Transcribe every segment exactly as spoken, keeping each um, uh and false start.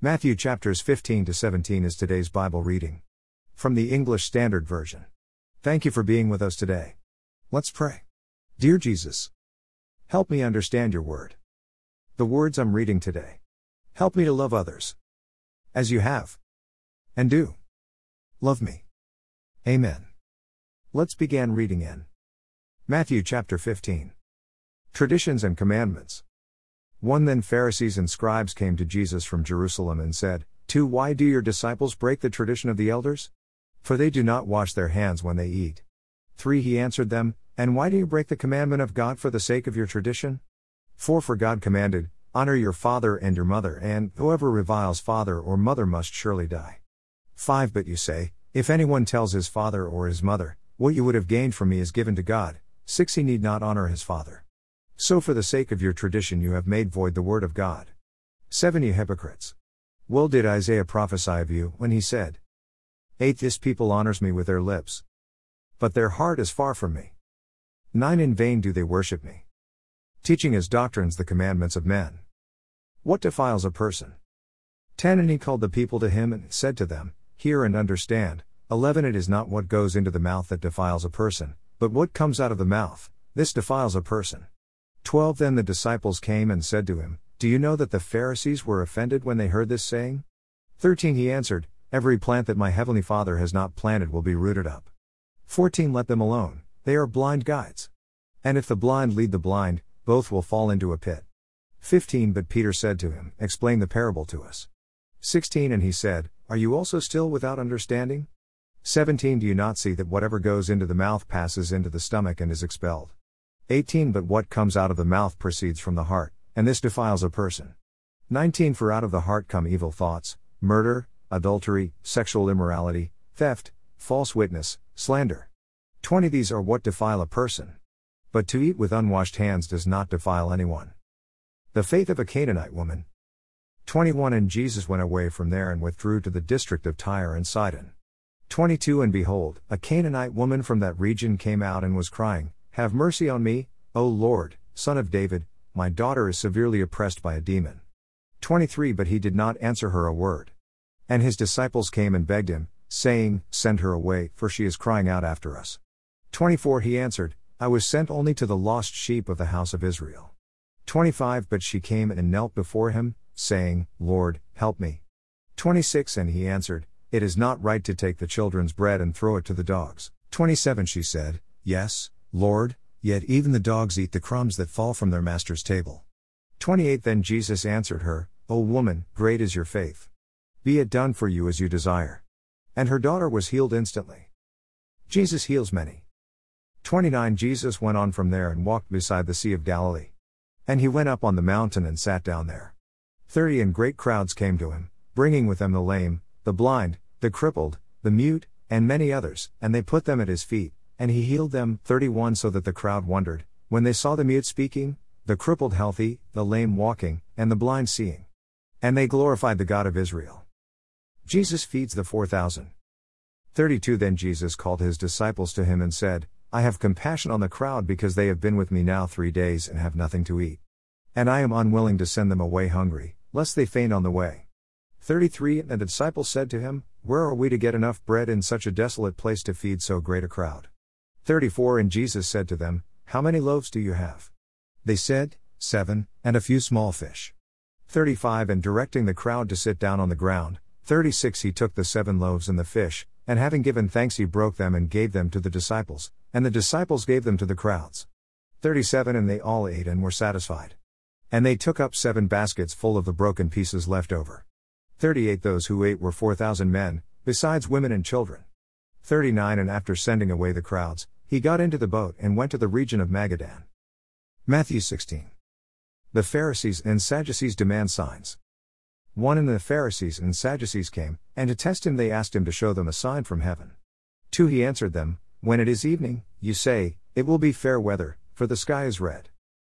Matthew chapters fifteen to seventeen is today's Bible reading. From the English Standard Version. Thank you for being with us today. Let's pray. Dear Jesus, help me understand your word. The words I'm reading today. Help me to love others. As you have. And do. Love me. Amen. Let's begin reading in Matthew chapter fifteen. Traditions and Commandments. One Then Pharisees and scribes came to Jesus from Jerusalem and said, two Why do your disciples break the tradition of the elders? For they do not wash their hands when they eat. three He answered them, and why do you break the commandment of God for the sake of your tradition? four For God commanded, honor your father and your mother, and whoever reviles father or mother must surely die. five But you say, if anyone tells his father or his mother, what you would have gained from me is given to God. six He need not honor his father. So for the sake of your tradition you have made void the word of God. seven You hypocrites. Well did Isaiah prophesy of you, when he said, eight This people honors me with their lips, but their heart is far from me. nine In vain do they worship me, teaching as doctrines the commandments of men. What defiles a person? ten And he called the people to him and said to them, hear and understand. eleven It is not what goes into the mouth that defiles a person, but what comes out of the mouth, this defiles a person. twelve Then the disciples came and said to him, do you know that the Pharisees were offended when they heard this saying? thirteen He answered, every plant that my heavenly Father has not planted will be rooted up. fourteen Let them alone, they are blind guides. And if the blind lead the blind, both will fall into a pit. fifteen But Peter said to him, explain the parable to us. sixteen And he said, are you also still without understanding? seventeen Do you not see that whatever goes into the mouth passes into the stomach and is expelled? eighteen But what comes out of the mouth proceeds from the heart, and this defiles a person. nineteen For out of the heart come evil thoughts, murder, adultery, sexual immorality, theft, false witness, slander. twenty These are what defile a person. But to eat with unwashed hands does not defile anyone. The faith of a Canaanite woman. twenty-one And Jesus went away from there and withdrew to the district of Tyre and Sidon. twenty-two And behold, a Canaanite woman from that region came out and was crying, have mercy on me, O Lord, Son of David, my daughter is severely oppressed by a demon. twenty-three But he did not answer her a word. And his disciples came and begged him, saying, send her away, for she is crying out after us. twenty-four He answered, I was sent only to the lost sheep of the house of Israel. twenty-five But she came and knelt before him, saying, Lord, help me. twenty-six And he answered, it is not right to take the children's bread and throw it to the dogs. twenty-seven She said, yes, Lord, yet even the dogs eat the crumbs that fall from their master's table. twenty-eight Then Jesus answered her, O woman, great is your faith. Be it done for you as you desire. And her daughter was healed instantly. Jesus heals many. twenty-nine Jesus went on from there and walked beside the Sea of Galilee. And he went up on the mountain and sat down there. thirty And great crowds came to him, bringing with them the lame, the blind, the crippled, the mute, and many others, and they put them at his feet. And he healed them. thirty-one So that the crowd wondered, when they saw the mute speaking, the crippled healthy, the lame walking, and the blind seeing. And they glorified the God of Israel. Jesus feeds the four thousand. thirty-two Then Jesus called his disciples to him and said, I have compassion on the crowd because they have been with me now three days and have nothing to eat. And I am unwilling to send them away hungry, lest they faint on the way. thirty-three And the disciples said to him, where are we to get enough bread in such a desolate place to feed so great a crowd? thirty-four And Jesus said to them, how many loaves do you have? They said, seven, and a few small fish. thirty-five And directing the crowd to sit down on the ground, thirty-six He took the seven loaves and the fish, and having given thanks he broke them and gave them to the disciples, and the disciples gave them to the crowds. thirty-seven And they all ate and were satisfied. And they took up seven baskets full of the broken pieces left over. thirty-eight Those who ate were four thousand men, besides women and children. thirty-nine And after sending away the crowds, he got into the boat and went to the region of Magadan. Matthew sixteen. The Pharisees and Sadducees demand signs. one And the Pharisees and Sadducees came, and to test him they asked him to show them a sign from heaven. two He answered them, when it is evening, you say, it will be fair weather, for the sky is red.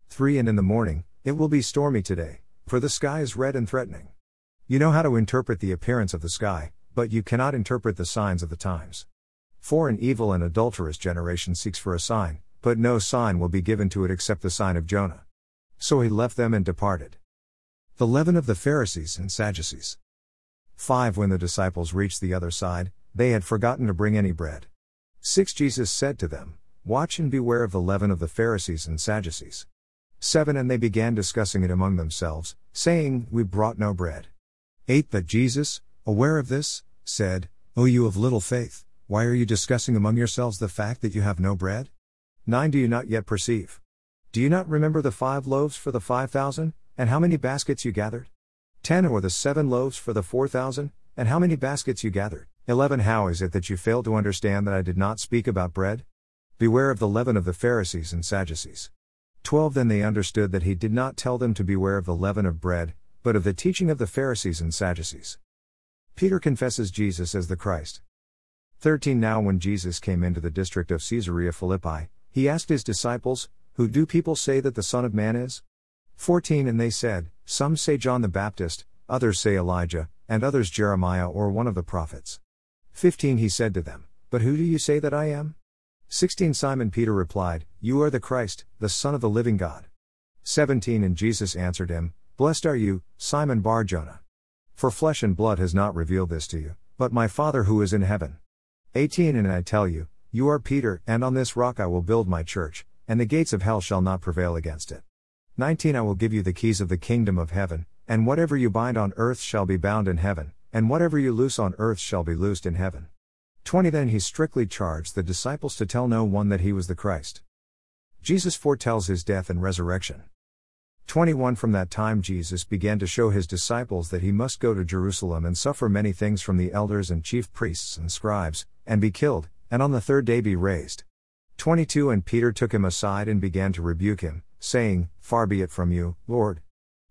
three And in the morning, it will be stormy today, for the sky is red and threatening. You know how to interpret the appearance of the sky, but you cannot interpret the signs of the times. four An evil and adulterous generation seeks for a sign, but no sign will be given to it except the sign of Jonah. So he left them and departed. The leaven of the Pharisees and Sadducees. five When the disciples reached the other side, they had forgotten to bring any bread. six Jesus said to them, "Watch and beware of the leaven of the Pharisees and Sadducees." seven And they began discussing it among themselves, saying, "We brought no bread." eight But Jesus, aware of this, said, "O you of little faith, why are you discussing among yourselves the fact that you have no bread?" nine Do you not yet perceive? Do you not remember the five loaves for the five thousand, and how many baskets you gathered? ten Or the seven loaves for the four thousand, and how many baskets you gathered? eleven How is it that you fail to understand that I did not speak about bread? Beware of the leaven of the Pharisees and Sadducees. twelve Then they understood that he did not tell them to beware of the leaven of bread, but of the teaching of the Pharisees and Sadducees. Peter confesses Jesus as the Christ. thirteen Now when Jesus came into the district of Caesarea Philippi, he asked his disciples, "Who do people say that the Son of Man is?" fourteen And they said, "Some say John the Baptist, others say Elijah, and others Jeremiah or one of the prophets." fifteen He said to them, "But who do you say that I am?" sixteen Simon Peter replied, "You are the Christ, the Son of the living God." seventeen And Jesus answered him, "Blessed are you, Simon Bar Jonah. For flesh and blood has not revealed this to you, but my Father who is in heaven." eighteen And I tell you, you are Peter, and on this rock I will build my church, and the gates of hell shall not prevail against it. nineteen I will give you the keys of the kingdom of heaven, and whatever you bind on earth shall be bound in heaven, and whatever you loose on earth shall be loosed in heaven. twenty Then he strictly charged the disciples to tell no one that he was the Christ. Jesus foretells his death and resurrection. twenty-one From that time Jesus began to show his disciples that he must go to Jerusalem and suffer many things from the elders and chief priests and scribes, and be killed, and on the third day be raised. twenty-two And Peter took him aside and began to rebuke him, saying, "Far be it from you, Lord.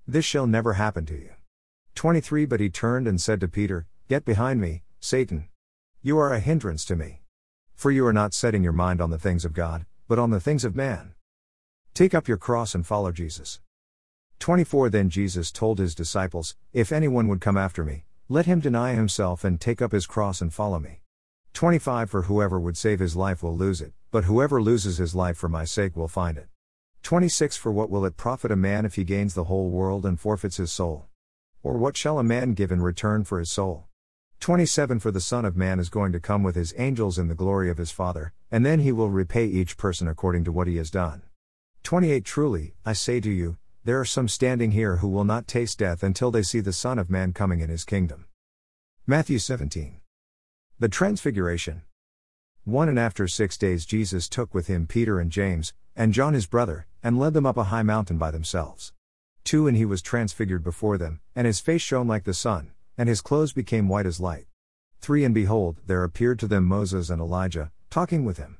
This shall never happen to you." twenty-three But he turned and said to Peter, "Get behind me, Satan. You are a hindrance to me. For you are not setting your mind on the things of God, but on the things of man. Take up your cross and follow Jesus." twenty-four Then Jesus told his disciples, "If anyone would come after me, let him deny himself and take up his cross and follow me." twenty-five For whoever would save his life will lose it, but whoever loses his life for my sake will find it. twenty-six For what will it profit a man if he gains the whole world and forfeits his soul? Or what shall a man give in return for his soul? twenty-seven For the Son of Man is going to come with his angels in the glory of his Father, and then he will repay each person according to what he has done. twenty-eight Truly, I say to you, there are some standing here who will not taste death until they see the Son of Man coming in his kingdom. Matthew seventeen. The Transfiguration. one And after six days Jesus took with him Peter and James, and John his brother, and led them up a high mountain by themselves. two And he was transfigured before them, and his face shone like the sun, and his clothes became white as light. three And behold, there appeared to them Moses and Elijah, talking with him.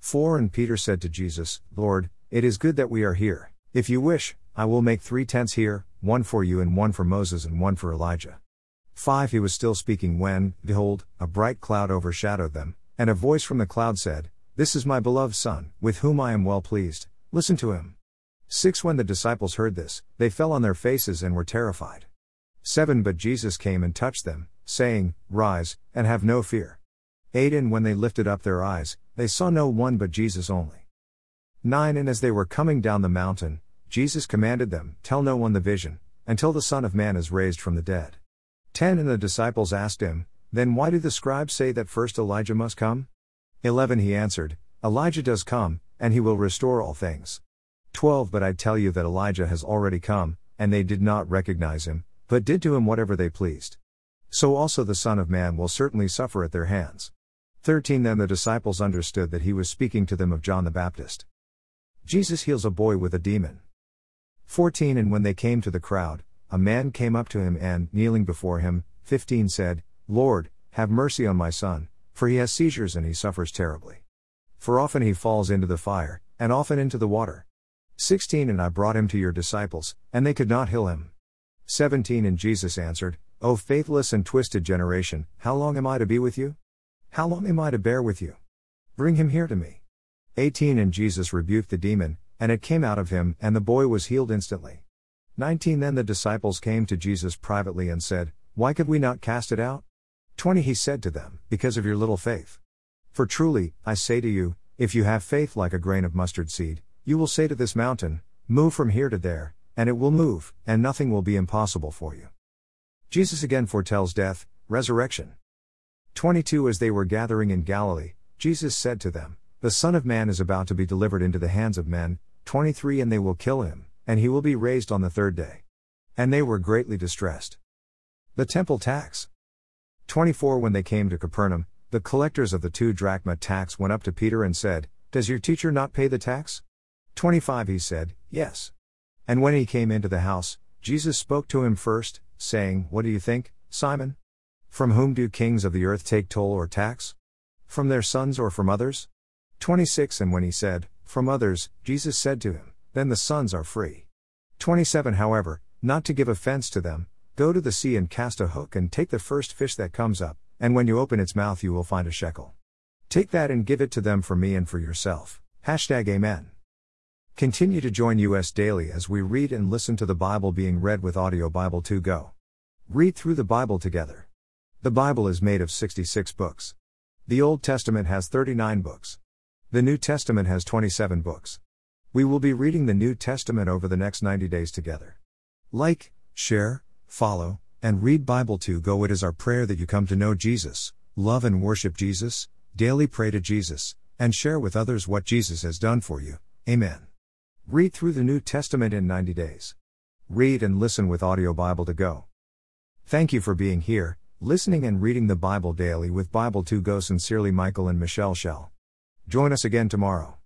four And Peter said to Jesus, "Lord, it is good that we are here. If you wish, I will make three tents here, one for you and one for Moses and one for Elijah." five He was still speaking when, behold, a bright cloud overshadowed them, and a voice from the cloud said, "This is my beloved Son, with whom I am well pleased, listen to him." six When the disciples heard this, they fell on their faces and were terrified. seven But Jesus came and touched them, saying, "Rise, and have no fear." eight And when they lifted up their eyes, they saw no one but Jesus only. nine And as they were coming down the mountain, Jesus commanded them, "Tell no one the vision, until the Son of Man is raised from the dead." ten And the disciples asked him, "Then why do the scribes say that first Elijah must come?" eleven He answered, "Elijah does come, and he will restore all things." twelve But I tell you that Elijah has already come, and they did not recognize him, but did to him whatever they pleased. So also the Son of Man will certainly suffer at their hands. thirteen Then the disciples understood that he was speaking to them of John the Baptist. Jesus heals a boy with a demon. fourteen And when they came to the crowd, a man came up to him and, kneeling before him, fifteen said, "Lord, have mercy on my son, for he has seizures and he suffers terribly. For often he falls into the fire, and often into the water." sixteen And I brought him to your disciples, and they could not heal him. seventeen And Jesus answered, "O faithless and twisted generation, how long am I to be with you? How long am I to bear with you? Bring him here to me." eighteen And Jesus rebuked the demon, and it came out of him, and the boy was healed instantly. nineteen Then the disciples came to Jesus privately and said, "Why could we not cast it out?" twenty He said to them, "Because of your little faith. For truly, I say to you, if you have faith like a grain of mustard seed, you will say to this mountain, 'Move from here to there,' and it will move, and nothing will be impossible for you." Jesus again foretells death, resurrection. twenty-two As they were gathering in Galilee, Jesus said to them, The Son of Man is about to be delivered into the hands of men. twenty-three And they will kill him, and he will be raised on the third day. And they were greatly distressed. The temple tax. twenty-four When they came to Capernaum, the collectors of the two drachma tax went up to Peter and said, Does your teacher not pay the tax? twenty-five He said, Yes. And when he came into the house, Jesus spoke to him first, saying, What do you think, Simon? From whom do kings of the earth take toll or tax? From their sons or from others? twenty-six And when he said, From others, Jesus said to him, Then the sons are free. twenty-seven However, not to give offense to them, go to the sea and cast a hook and take the first fish that comes up, and when you open its mouth you will find a shekel. Take that and give it to them for me and for yourself. Hashtag Amen. Continue to join us daily as we read and listen to the Bible being read with audio Bible two Go. Read through the Bible together. The Bible is made of sixty-six books. The Old Testament has thirty-nine books. The New Testament has twenty-seven books. We will be reading the New Testament over the next ninety days together. Like, share, follow, and read Bible two Go. It is our prayer that you come to know Jesus, love and worship Jesus, daily pray to Jesus, and share with others what Jesus has done for you. Amen. Read through the New Testament in ninety days. Read and listen with audio Bible to Go. Thank you for being here, listening and reading the Bible daily with Bible two Go. Sincerely, Michael and Michelle Shell. Join us again tomorrow.